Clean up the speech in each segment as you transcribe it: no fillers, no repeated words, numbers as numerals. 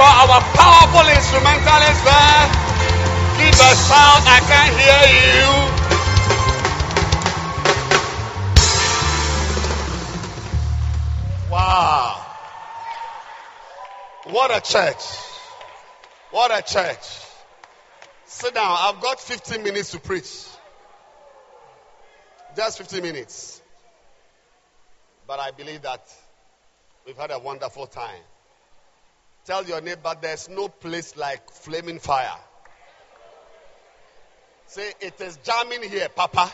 for our powerful instrumentalist band. Give a sound, I can't hear you. Wow. What a church. What a church. Sit down. I've got 15 minutes to preach. Just 15 minutes. But I believe that we've had a wonderful time. Tell your neighbor there's no place like flaming fire. Say, it is jamming here, Papa.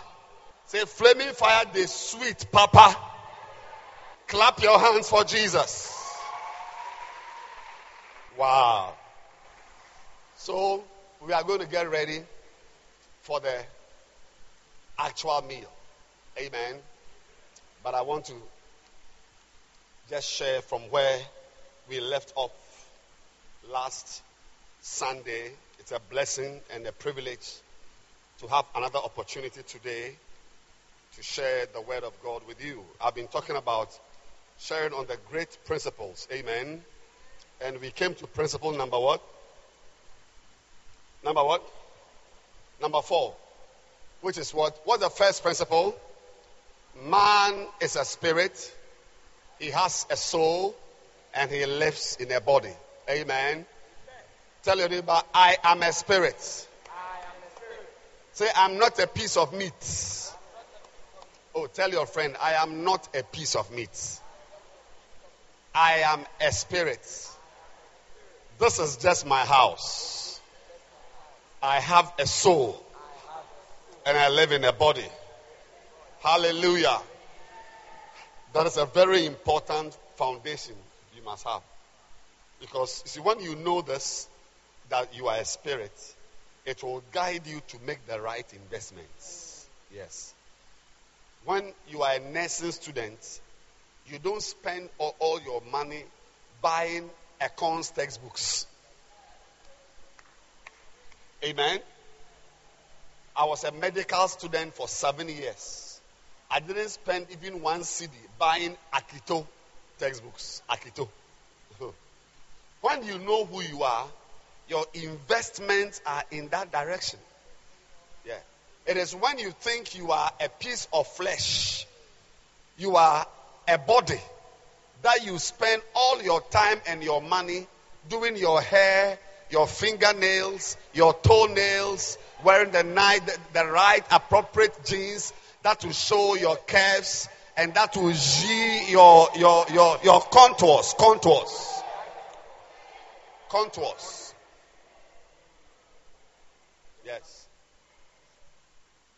Say, flaming fire, the sweet, Papa. Clap your hands for Jesus. Wow. So, we are going to get ready for the actual meal. Amen. But I want to just share from where we left off last Sunday. It's a blessing and a privilege to have another opportunity today to share the word of God with you. I've been talking about sharing on the great principles. Amen. And we came to principle number what? Number what? Number 4. Which is what? What's the first principle? Man is a spirit. He has a soul. And he lives in a body. Amen. Amen. Tell your neighbor, I am a spirit. I am a spirit. Say, I'm not a piece of meat. Oh, tell your friend, I am not a piece of meat. I am a spirit. This is just my house. I have a soul. And I live in a body. Hallelujah. That is a very important foundation you must have. Because, see, when you know this, that you are a spirit, it will guide you to make the right investments. Yes. When you are a nursing student, you don't spend all your money buying accounts textbooks. Amen. I was a medical student for 7 years. I didn't spend even one cedi buying Akito textbooks. Akito. When you know who you are, your investments are in that direction. Yeah. It is when you think you are a piece of flesh, you are a body, that you spend all your time and your money doing your hair, your fingernails, your toenails, wearing the right appropriate jeans that will show your calves and that will see your contours. Yes.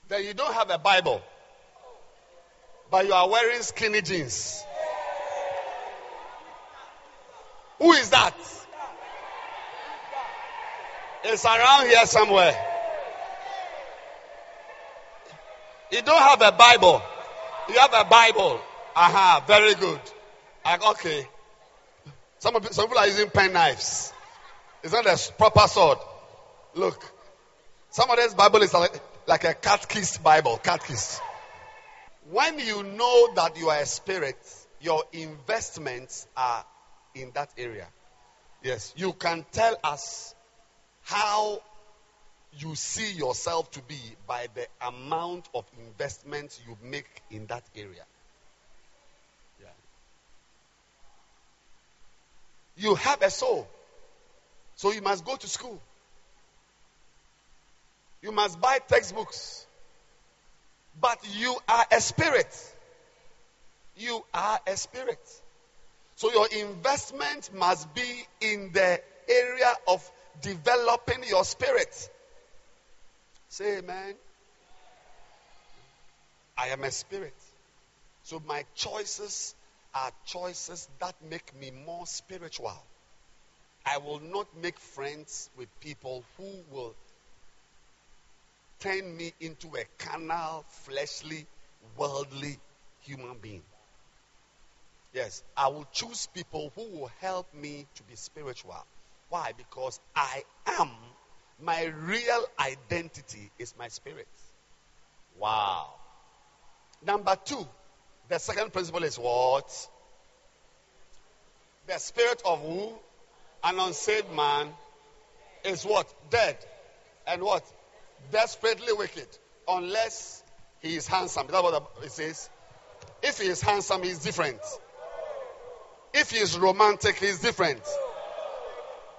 Then you don't have a Bible, but you are wearing skinny jeans. Who is that? It's around here somewhere. You don't have a Bible. You have a Bible. Aha, very good. Okay. Some people are using pen knives. It's not a proper sword. Look. Somebody's Bible is like a cat-kissed Bible. Cat-kissed. When you know that you are a spirit, your investments are in that area. Yes. You can tell us how you see yourself to be by the amount of investment you make in that area. Yeah. You have a soul, so you must go to school. You must buy textbooks. But you are a spirit. You are a spirit. So your investment must be in the area of developing your spirit. Say amen. I am a spirit. So my choices are choices that make me more spiritual. I will not make friends with people who will turn me into a carnal, fleshly, worldly human being. Yes, I will choose people who will help me to be spiritual. Why? Because I am. My real identity is my spirit. Wow. Number 2, the second principle is what? The spirit of who? An unsaved man is what? Dead. And what? Desperately wicked. Unless he is handsome. That's what it says. If he is handsome, he is different. If he is romantic, he is different.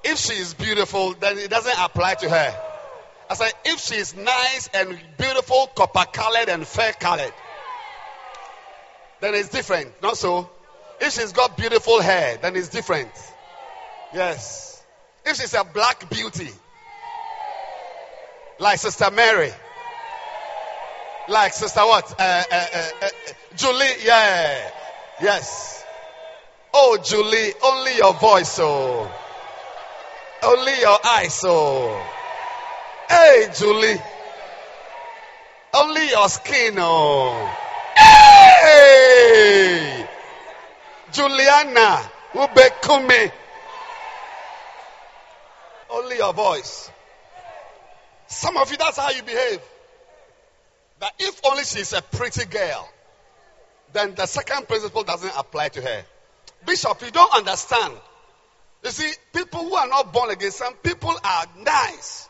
If she is beautiful, then it doesn't apply to her. I said, if she is nice and beautiful, copper-colored and fair-colored, then it's different. Not so. If she's got beautiful hair, then it's different. Yes. If she's a black beauty, like Sister Mary, like Sister what? Julie, yeah. Yes. Oh, Julie, only your voice, oh. Only your eyes, oh. Hey, Julie. Only your skin, oh. Hey! Juliana, Ubekume. Only your voice. Some of you, that's how you behave. That if only she's a pretty girl, then the second principle doesn't apply to her. Bishop, you don't understand. You see, people who are not born again, some people are nice.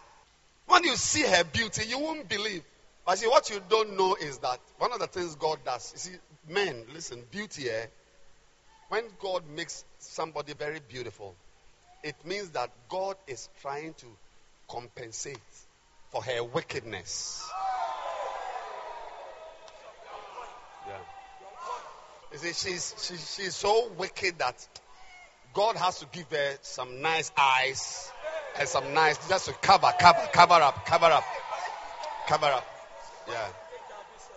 When you see her beauty, you won't believe. But see, what you don't know is that one of the things God does, you see, men, listen, beauty, when God makes somebody very beautiful, it means that God is trying to compensate for her wickedness. Yeah. You see, she's so wicked that God has to give her some nice eyes and some nice, just to cover up. Yeah.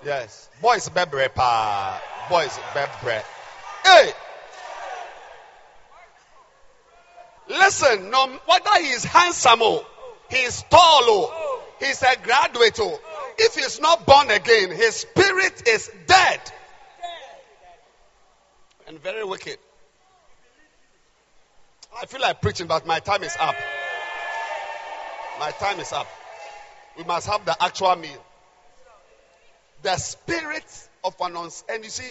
Yes. Boys bebre pa. Boys bebre. Hey. Listen, no, whether he is handsome, he is tall, he is a graduate, if he is not born again, his spirit is dead and very wicked. I feel like preaching, but my time is up. My time is up. We must have the actual meal. The spirit of an and you see,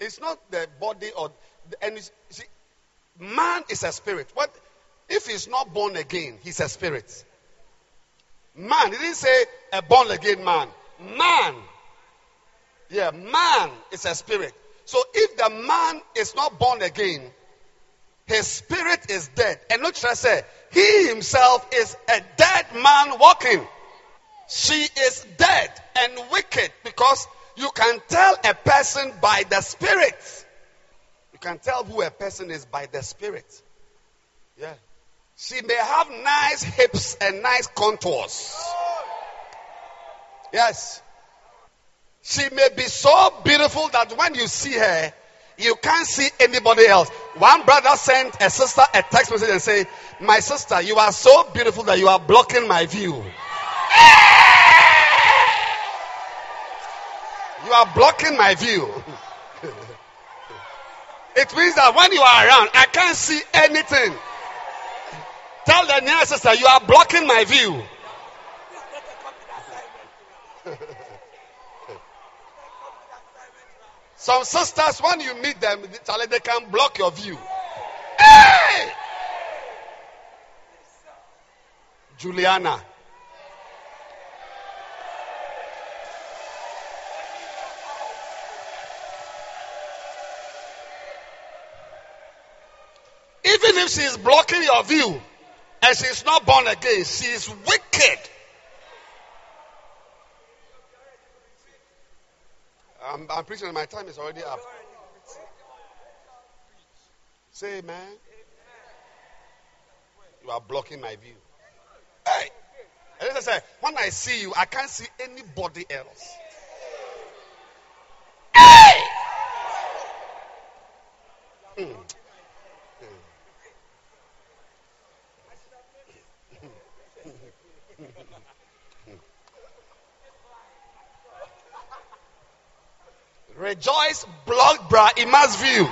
it's not the body or the, and you see, man is a spirit. What if he's not born again? He's a spirit. Man, he didn't say a born again man. Man, yeah, man is a spirit. So if the man is not born again, his spirit is dead. And look, I say, he himself is a dead man walking. She is dead and wicked, because you can tell a person by the spirit. You can tell who a person is by the spirit. Yeah. She may have nice hips and nice contours. Yes. She may be so beautiful that when you see her, you can't see anybody else. One brother sent a sister a text message and said, "My sister, you are so beautiful that you are blocking my view. You are blocking my view." It means that when you are around, I can't see anything. Tell the nearest sister, "You are blocking my view." Some sisters, when you meet them, they can block your view. Hey! Juliana. Even if she is blocking your view and she is not born again, she is wicked. I'm preaching, my time is already up. Say amen. You are blocking my view. Hey! And I say, when I see you, I can't see anybody else. Hey! Rejoice, block bra, in mass view.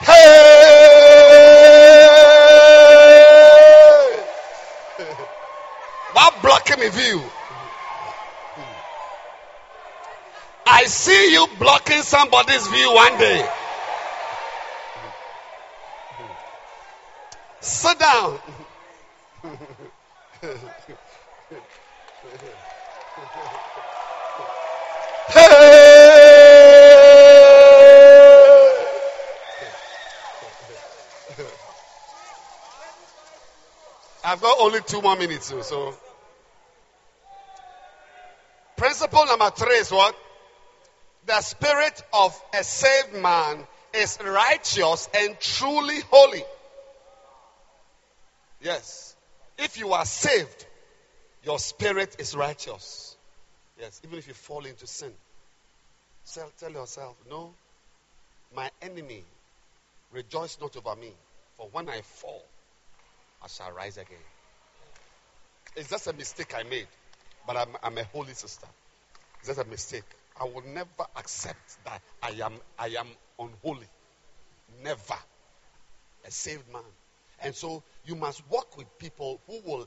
Hey! What blocking me view? I see you blocking somebody's view one day. Sit down. Hey! I've got only 2 more minutes, so. Principle number 3 is what? The spirit of a saved man is righteous and truly holy. Yes. If you are saved, your spirit is righteous. Yes. Even if you fall into sin. So tell yourself, no, my enemy, rejoice not over me. For when I fall, I shall rise again. It's just a mistake I made. But I'm a holy sister. It's just a mistake. I will never accept that I am unholy. Never. A saved man. And so you must work with people who will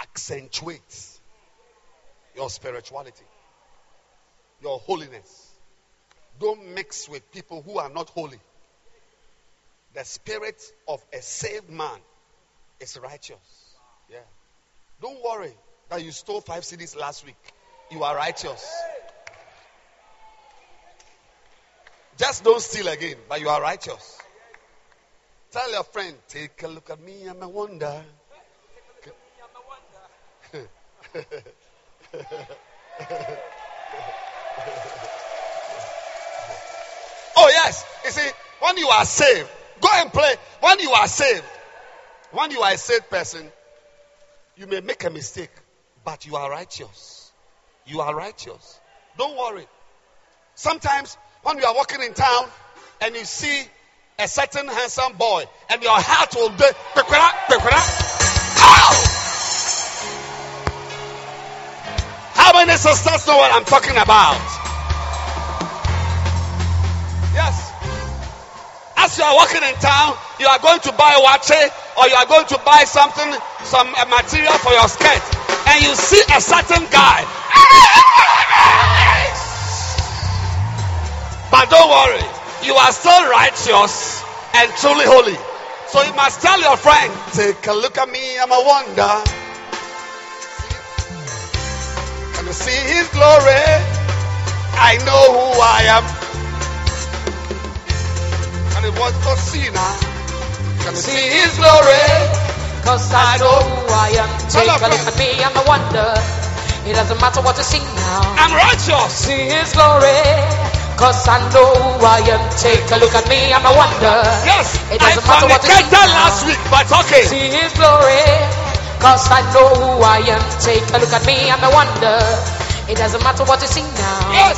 accentuate your spirituality, your holiness. Don't mix with people who are not holy. The spirit of a saved man is righteous. Yeah. Don't worry that you stole 5 CDs last week. You are righteous. Just don't steal again, but you are righteous. Tell your friend, take a look at me, I'm a wonder. Oh yes, you see, when you are saved, go and play. When you are saved, when you are a saved person, you may make a mistake, but you are righteous. You are righteous. Don't worry. Sometimes when you are walking in town and you see a certain handsome boy, and your heart will do. How many sisters know what I'm talking about? Yes. As you are walking in town, you are going to buy water, or you are going to buy something, some material for your skirt, and you see a certain guy. But don't worry. You are still righteous and truly holy. So you must tell your friend, take a look at me, I'm a wonder. Can you see his glory? I know who I am. And it was not seen now. Can you see his glory? Because I know who I am. Take a look at me, I'm a wonder. It doesn't matter what you see now. I'm righteous. See his glory. Cause I know who I am. Take a look at me, I'm a wonder. Yes, it doesn't matter what you think last week, but okay. See his glory. Cause I know who I am. Take a look at me, I'm a wonder. It doesn't matter what you see now. Yes.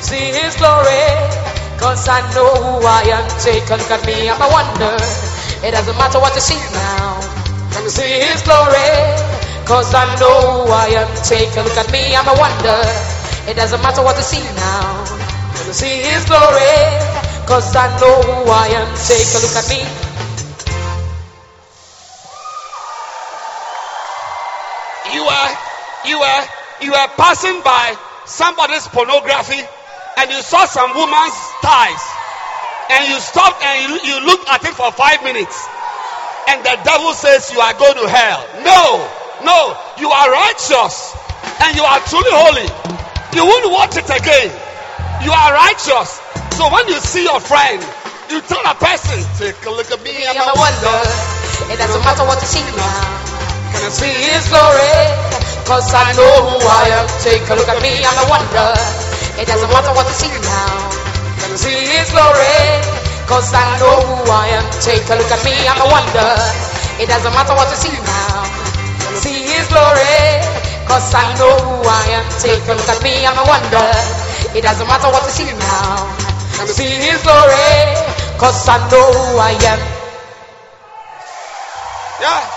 See his glory. Cause I know who I am. Take a look at me, I'm a wonder. It doesn't matter what you see now. Can you see his glory? Cause I know who I am. Take a look at me, I'm a wonder. It doesn't matter what you see now. See his glory, cause I know who I am. Take a look at me. You are passing by somebody's pornography and you saw some woman's thighs and you stopped and you looked at it for 5 minutes and the devil says you are going to hell. No, you are righteous and you are truly holy. You won't watch it again. You are righteous. So when you see your friend, you tell a person, take a look at me, I'm a wonder. It doesn't matter what you see now. Can I see his glory? Cause I know who I am. Take a look at me, I'm a wonder. It doesn't matter what you see now. Can I see his glory? Cause I know who I am. Take a look at me, I'm a wonder. It doesn't matter what you see now. Can I see his glory? Cause I know who I am. Take a look at me, I'm a wonder. It doesn't matter what you see now. I'm seeing his glory. Cause I know who I am. Yeah.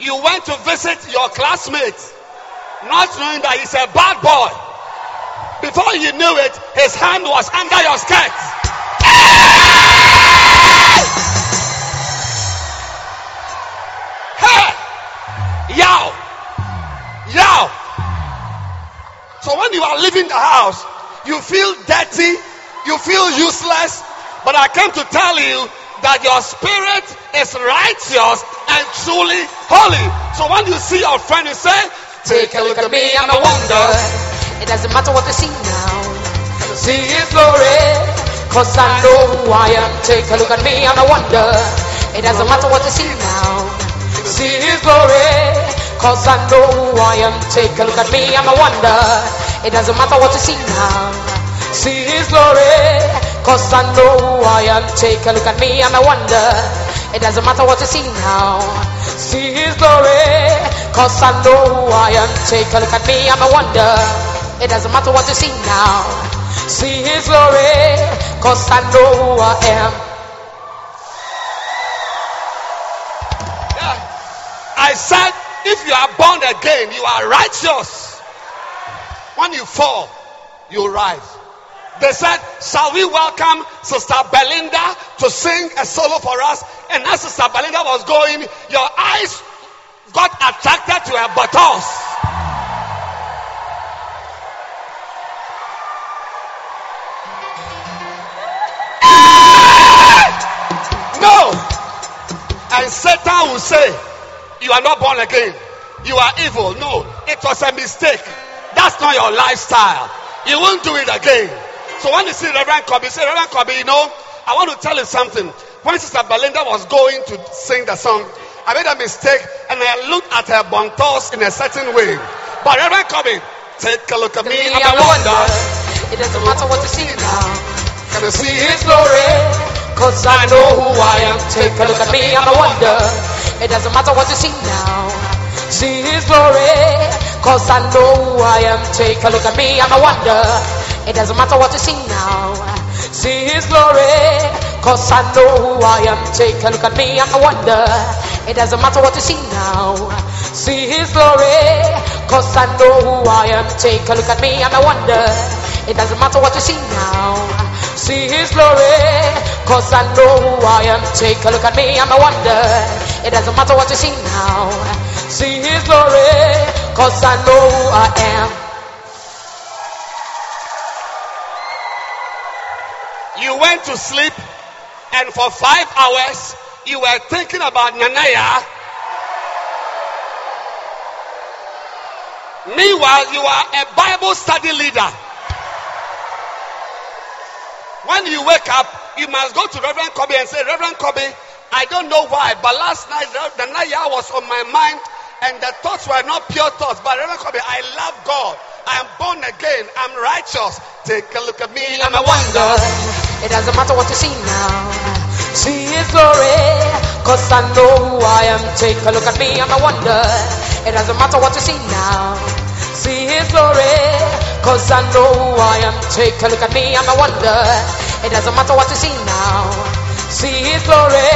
You went to visit your classmate, not knowing that he's a bad boy. Before you knew it, his hand was under your skirt. Yow! ground. So when you are leaving the house, you feel dirty, you feel useless, but I come to tell you that your spirit is righteous and truly holy. So when you see your friend, you say, take a look at me, I'm a wonder. It doesn't matter what you see now, see His glory, cause I know who I am. Take a look at me, I'm a wonder. It doesn't matter what you see now, see His glory, cause I know who I am. Take a look at me, I'm a wonder. It doesn't matter what you see now, see His glory, cause I know who I am. Take a look at me and I wonder. It doesn't matter what you see now, see His glory, cause I know who I am. Take a look at me and I wonder. It doesn't matter what you see now, see His glory, cause I know who I am. Yeah. I said if you are born again, you are righteous. When you fall, you rise. They said, shall we welcome Sister Belinda to sing a solo for us? And as Sister Belinda was going, your eyes got attracted to her buttocks. No! And Satan will say, you are not born again. You are evil. No, it was a mistake. That's not your lifestyle. You won't do it again. So when you see Reverend Kobe, say, Reverend Kobe, you know, I want to tell you something. When Sister Belinda was going to sing the song, I made a mistake and I looked at her bontos in a certain way. But Reverend Kobe, take a look at me, I'm a wonder. It doesn't matter what you see now, can you see His glory? Cause I know who I am. Take a look at me, I'm a wonder. It doesn't matter what you see now, see His glory, cause I know who I am. Take a look at me, I'm a wonder. It doesn't matter what you see now, see His glory, cause I know who I am. Take a look at me and I wonder. It doesn't matter what you see now, see His glory, cause I know who I am. Take a look at me and I wonder. It doesn't matter what you see now, see His glory, cause I know who I am. Take a look at me and I wonder. It doesn't matter what you see now, see His glory, cause I know who I am. You went to sleep and for 5 hours you were thinking about Nanaya. Meanwhile, you are a Bible study leader. When you wake up, you must go to Reverend Kobe and say, Reverend Kobe, I don't know why, but last night Nanaya was on my mind and the thoughts were not pure thoughts. But Reverend Kobe, I love God. I am born again. I'm righteous. Take a look at me. I'm a wonder. It doesn't matter what you see now, see His glory, cause I know who I am. Take a look at me. I'm a wonder. It doesn't matter what you see now, see His glory, cause I know who I am. Take a look at me. I'm a wonder. It doesn't matter what you see now, see His glory,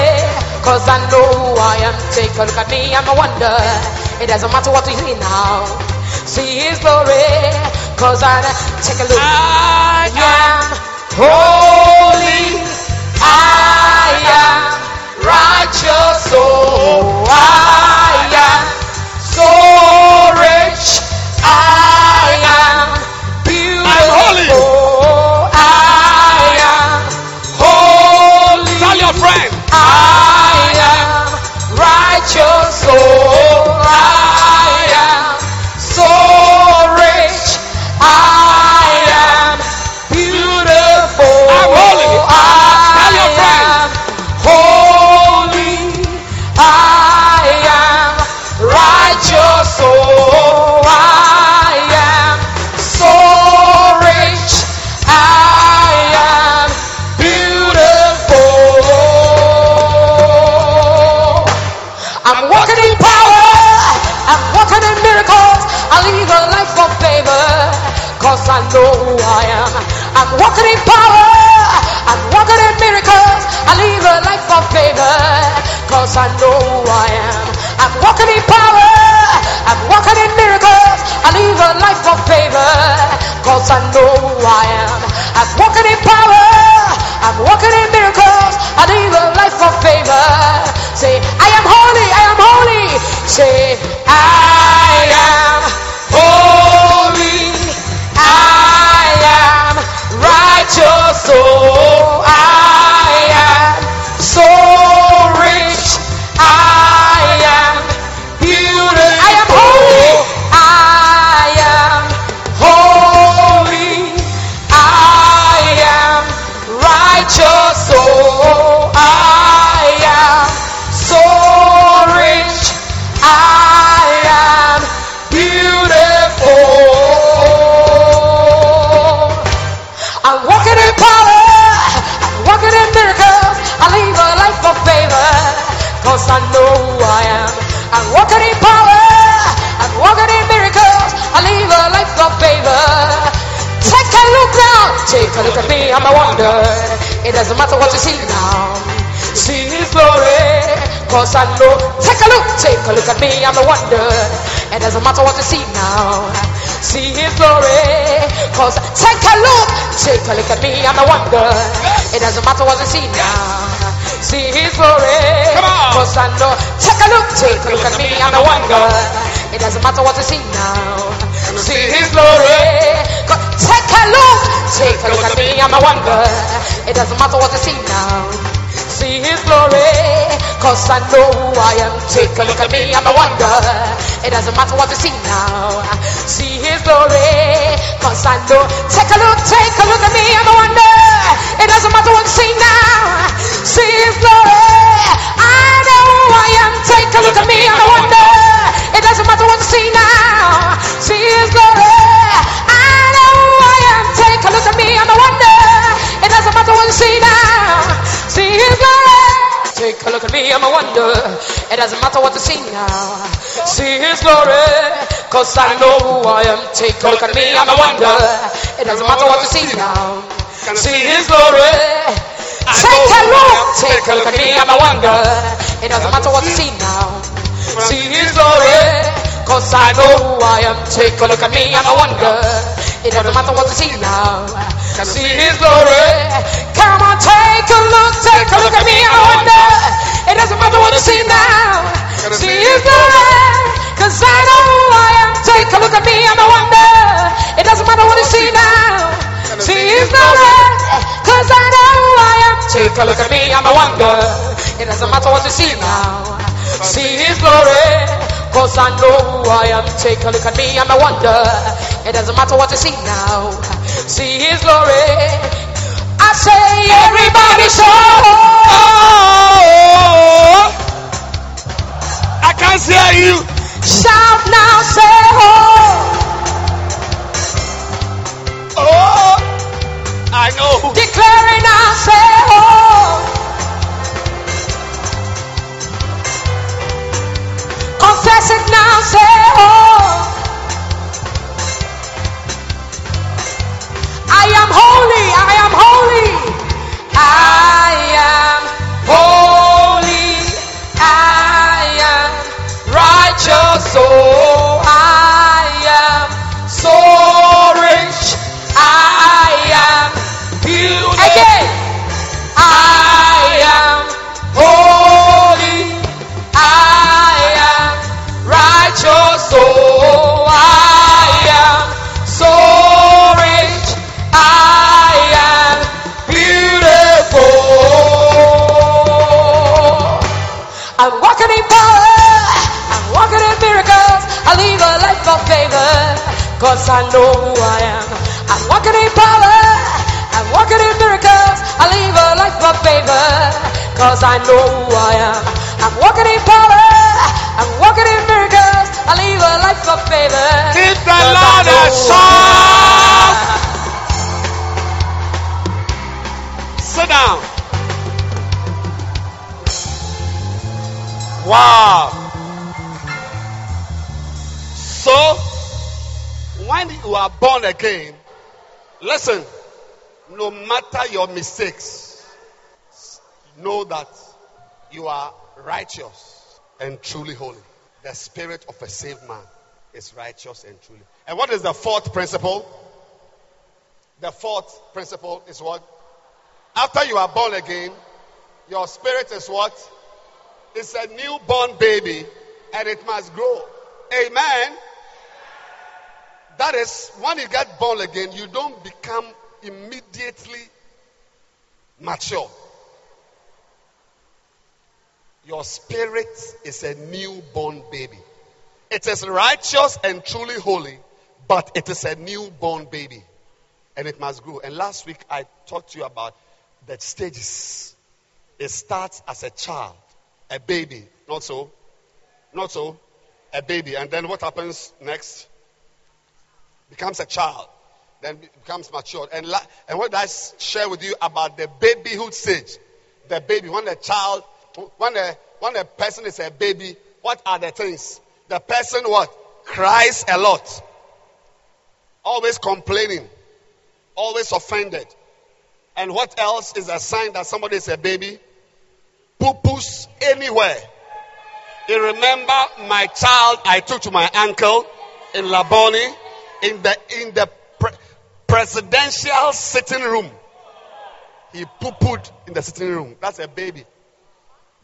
cause I know who I am. Take a look at me. I'm a wonder. It doesn't matter what you see now, see His glory, cause I take a look. I am holy, I am righteous, oh, I am so rich, I am beautiful, I am holy. Tell your friend, I am righteous, oh, I am. I know who I am. I'm walking in power, I'm walking in miracles. I live a life of favor, cause I know who I am. I'm walking in power, I'm walking in miracles. I live a life of favor, cause I know who I am. I'm walking in power, I'm walking in miracles. I live a life of favor. Say, I am holy, I am holy. Say, I am holy, I am righteous, oh, I am so rich, I am beautiful, I am holy, I am holy, I am righteous, oh, I am so rich, I am beautiful. I'm walking in power, I'm walking in miracles, I live a life of favor, cause I know who I am. I'm walking in power, I'm walking in miracles, I live a life of favor. Take a look now, take a look at me, I'm a wonder. It doesn't matter what you see now, see His glory, cause I know. Take a look at me, I'm a wonder. It doesn't matter what you see now, see His glory, cause take a look at me, I'm a wonder. It doesn't matter what you see now, see His glory, cause I know. Take a look at me, I'm a wonder. It doesn't matter what you see now, see His glory, cause take a look at me, I'm a wonder. It doesn't matter what you see now, see His glory, cause I know who I am. Take a look at me, I'm a wonder. It doesn't matter what you see now, see His glory, cause I know. Take a look at me, I'm a wonder. It doesn't matter what you see now, see His glory, I know who I am. Take a look at me, I'm a wonder. It doesn't matter what you see now, see His glory, I know who I am. Take a look at me, I'm a wonder. It doesn't matter what you see now, see His glory. Take a look at me, I'm a wonder. It doesn't matter what you see now, see His glory, cause I know who I am. Take a look at me, I'm a wonder. It doesn't matter what you see now, see His glory. Take a look at me, I'm a wonder. It doesn't matter what you see now, see His glory, cause I know who I am. Take a look at me, I'm a wonder. It doesn't matter what you see now, see His glory. Come on, take a look at me, I'm a wonder. It doesn't matter what you see now, see His glory, cause I know who I am. Take a look at me, I'm a wonder. It doesn't matter what you see now, see His glory, cause I know who I am. Take a look at me, I'm a wonder. It doesn't matter what you see now, see His glory, cause I know who I am. Take a look at me, I'm a wonder. It doesn't matter what you see now, see His glory. I say, everybody shout! Oh, I can't hear you. Shout now, say oh. Oh, I know. Declaring now, say oh. Confess it now, say oh. I am holy, I am holy, I am holy, I am righteous, oh, I am so rich, I am beautiful, again, I am holy, I am righteous, oh, I am so. Cause I know who I am. I'm walking in power, I'm walking in miracles, I live a life of favor, cause I know who I am. I'm walking in power, I'm walking in miracles, I live a life of favor. Keep the Lord a song. Sit down. Wow. So when you are born again, listen, no matter your mistakes, know that you are righteous and truly holy. The spirit of a saved man is righteous and truly. And what is the fourth principle? The fourth principle is what? After you are born again, your spirit is what? It's a newborn baby and it must grow. Amen. That is, when you get born again, you don't become immediately mature. Your spirit is a newborn baby. It is righteous and truly holy, but it is a newborn baby. And it must grow. And last week I talked to you about the stages. It starts as a child, a baby. Not so. A baby. And then what happens next? Becomes a child. Then becomes matured. And what I share with you about the babyhood stage. The baby. When a person is a baby, what are the things? The person what? Cries a lot. Always complaining. Always offended. And what else is a sign that somebody is a baby? Poo-poos anywhere. You remember my child I took to my uncle in Laboni in the presidential sitting room. He poo-pooed in the sitting room. That's a baby.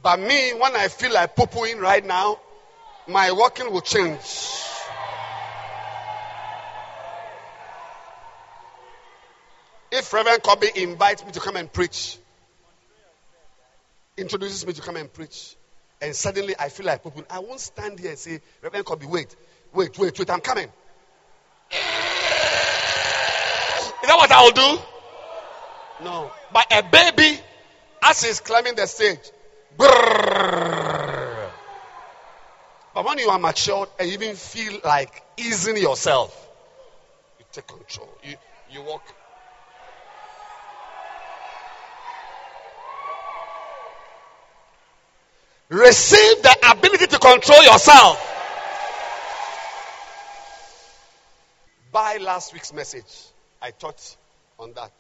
But me, when I feel like poo-pooing right now, my walking will change. If Reverend Kobe invites me to come and preach, introduces me to come and preach, and suddenly I feel like pooping, I won't stand here and say, Reverend Kobe, wait, I'm coming. Is that what I will do? No. But a baby, as he's climbing the stage, brrr. But when you are matured and even feel like easing yourself, you take control. You walk. Receive the ability to control yourself. By last week's message, I taught on that.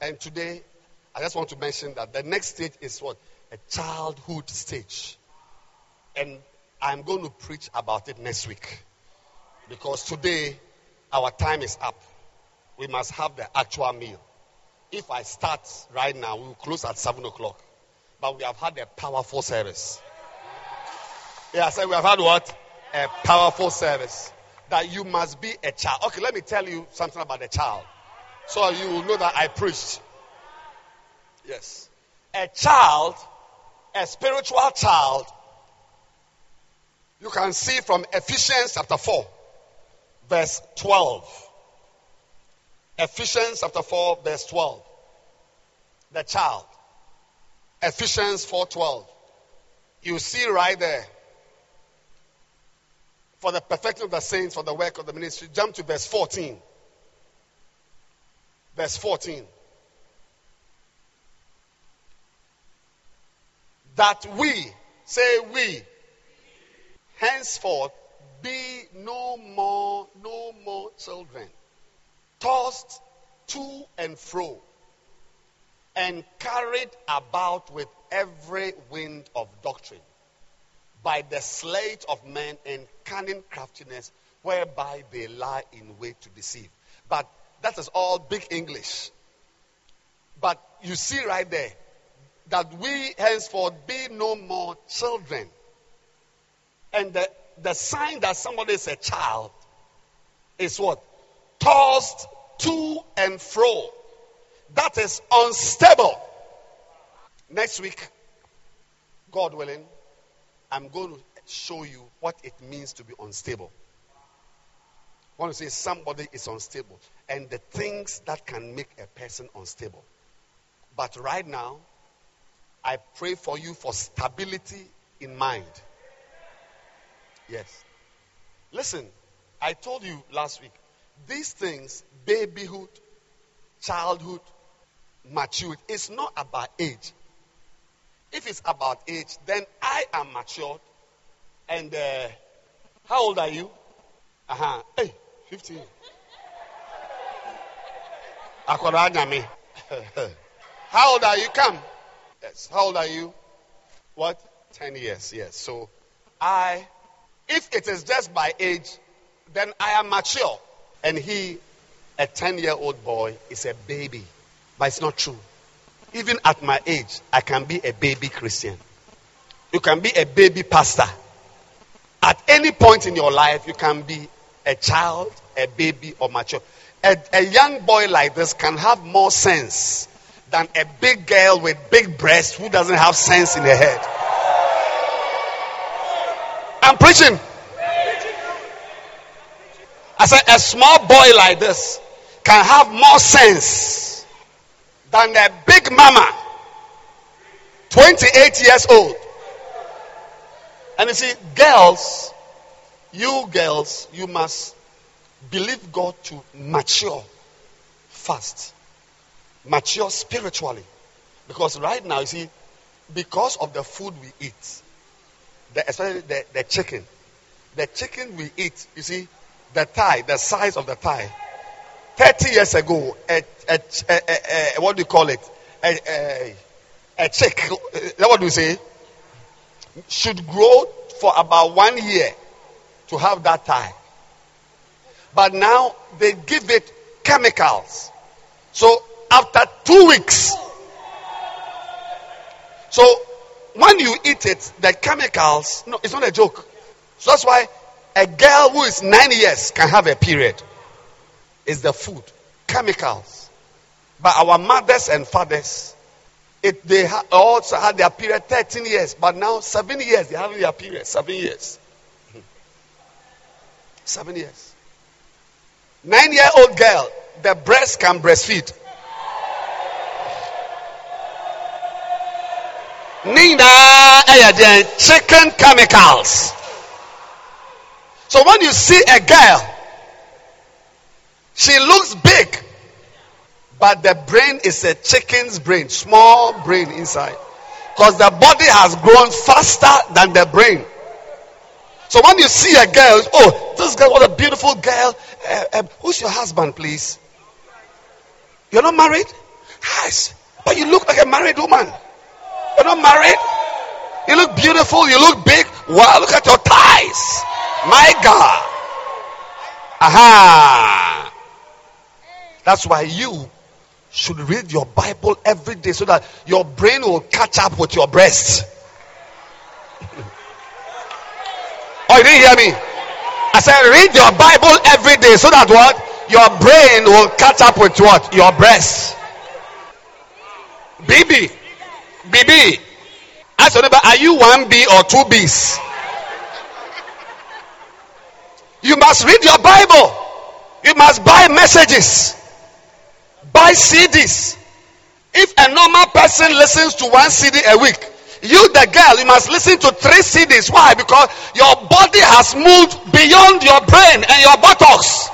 And today, I just want to mention that the next stage is what? A childhood stage. And I'm going to preach about it next week. Because today, our time is up. We must have the actual meal. If I start right now, we will close at 7 o'clock. But we have had a powerful service. Yeah, I said we have had what? A powerful service. That you must be a child. Okay, let me tell you something about a child. So you will know that I preached. Yes. A child, a spiritual child, you can see from Ephesians chapter 4, verse 12. Ephesians chapter 4, verse 12. The child. Ephesians 4:12. You see right there. For the perfection of the saints, for the work of the ministry. Jump to verse 14. Verse 14. That we, say we, henceforth be no more children, tossed to and fro, and carried about with every wind of doctrine, by the sleight of men and cunning craftiness, whereby they lie in wait to deceive. But that is all big English. But you see right there, that we henceforth be no more children. And the sign that somebody is a child is what? Tossed to and fro. That is unstable. Next week, God willing, I'm going to show you what it means to be unstable. I want to say somebody is unstable and the things that can make a person unstable. But right now, I pray for you for stability in mind. Yes. Listen, I told you last week, these things, babyhood, childhood, matured. It's not about age. If it's about age, then I am matured. And how old are you? Hey, 15. How old are you? Come. Yes. How old are you? What? 10 years. Yes. So if it is just by age, then I am mature. And he, a 10-year-old boy, is a baby. But it's not true. Even at my age, I can be a baby Christian. You can be a baby pastor. At any point in your life, you can be a child, a baby, or mature. A young boy like this can have more sense than a big girl with big breasts who doesn't have sense in her head. I'm preaching. I said a small boy like this can have more sense than a big mama, 28 years old. And you see, girls, you must believe God to mature fast. Mature spiritually. Because right now, you see, because of the food we eat, especially the chicken. The chicken we eat, you see, the thigh, the size of the thigh. 30 years ago, what do you call it? A chick, what do you say? Should grow for about 1 year to have that thigh. But now they give it chemicals. So after 2 weeks, so when you eat it, the chemicals, no, it's not a joke. So that's why a girl who is 9 years can have a period. It's the food, chemicals. But our mothers and fathers, they also had their period 13 years, but now 7 years, they're having their period, 7 years. 7 years. 9-year-old girl, the breast can breastfeed. Nina, chicken chemicals. So when you see a girl, she looks big, but the brain is a chicken's brain, small brain inside. Because the body has grown faster than the brain. So when you see a girl, oh, this girl, what a beautiful girl. Who's your husband, please? You're not married? Yes, but you look like a married woman. You're not married? You look beautiful, you look big. Wow, look at your thighs. My God. Aha. That's why you should read your Bible every day so that your brain will catch up with your breast. Oh, you didn't hear me? I said read your Bible every day so that what? Your brain will catch up with what? Your breast. BB. Ask your neighbor, are you 1B or 2Bs? You must read your Bible. You must buy messages. Buy CDs. If a normal person listens to one CD a week, you, the girl, you must listen to 3 CDs. Why? Because your body has moved beyond your brain and your buttocks.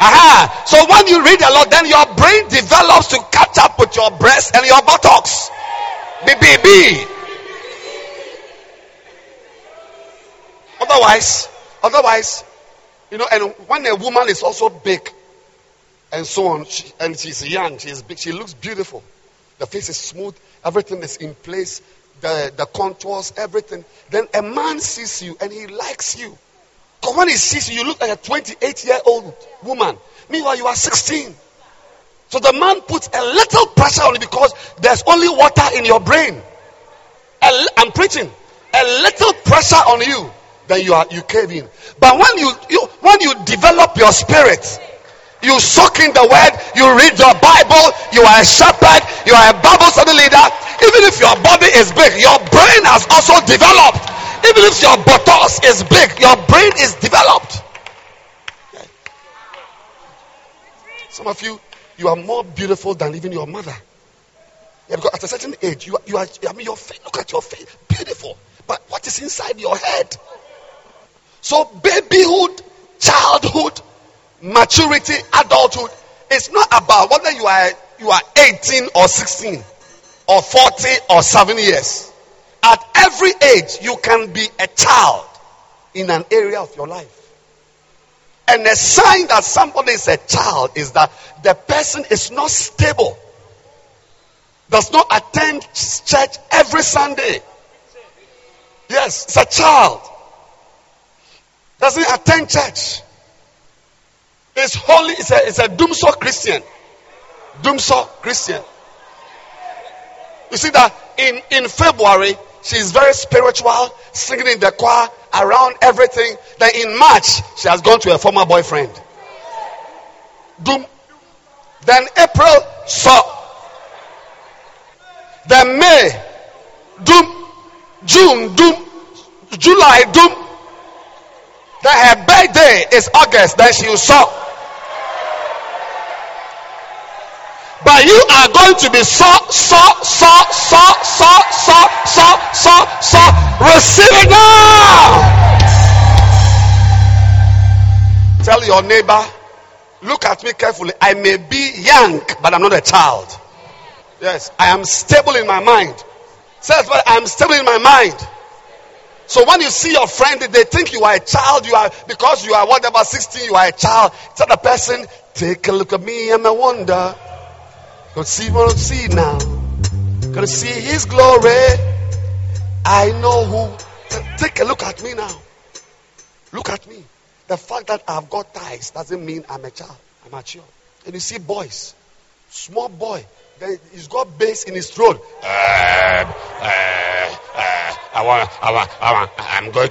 Aha. So when you read a lot, then your brain develops to catch up with your breast and your buttocks. BBB. Otherwise, you know, and when a woman is also big and so on, and she's young, she's big, she looks beautiful. The face is smooth, everything is in place. The contours, everything. Then a man sees you and he likes you. Because when he sees you, you look like a 28-year-old woman. Meanwhile, you are 16. So the man puts a little pressure on you because there's only water in your brain. I'm preaching. A little pressure on you, then you cave in. But when you develop your spirit, you soak in the word, you read your Bible, you are a shepherd, you are a Bible study leader. Even if your body is big, your brain has also developed. Even if your buttocks is big, your brain is developed. Okay. Some of you are more beautiful than even your mother. Yeah, because at a certain age, you are, your face, look at your face, beautiful. But what is inside your head? So babyhood, childhood, maturity, adulthood, it's not about whether you are 18 or 16 or 40 or 7 years. At every age, you can be a child in an area of your life. And a sign that somebody is a child is that the person is not stable, does not attend church every Sunday. Yes, it's a child. Doesn't attend church. It's holy. It's a doomsaw Christian. Doomsaw Christian. You see that in February, she's very spiritual, singing in the choir, around everything. Then in March, she has gone to her former boyfriend. Doom. Then April, so. Then May, doom. June, doom. July, doom. Then her birthday is August. Then she will so. But you are going to be so. Receive it now. Tell your neighbor, look at me carefully. I may be young, but I'm not a child. Yes, I am stable in my mind. Says what? I am stable in my mind. So when you see your friend, they think you are a child. You are, because you are whatever 16, you are a child. Tell the person, take a look at me, I'm a wonder. Gonna see what I see now. Gonna see his glory. I know who. Take a look at me now. Look at me. The fact that I've got ties doesn't mean I'm a child. I'm mature. And you see boys. Small boy. He's got bass in his throat. I'm going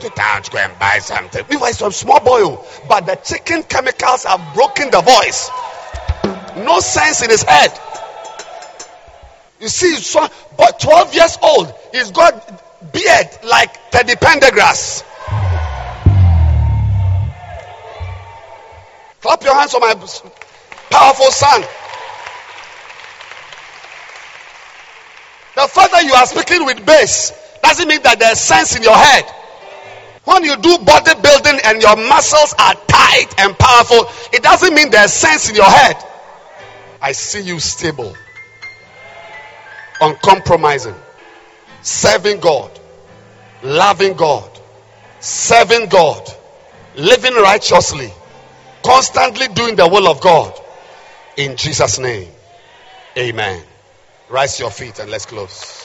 to town to go and buy something. Meanwhile, it's a small boy. But the chicken chemicals have broken the voice. No sense in his head. You see, so, but 12 years old, he's got beard like Teddy Pendergrass. Clap your hands for my powerful son. The fact that you are speaking with bass doesn't mean that there's sense in your head. When you do bodybuilding and your muscles are tight and powerful, it doesn't mean there's sense in your head. I see you stable, uncompromising, serving God, loving God, serving God, living righteously, constantly doing the will of God. In Jesus' name, amen. Rise your feet and let's close.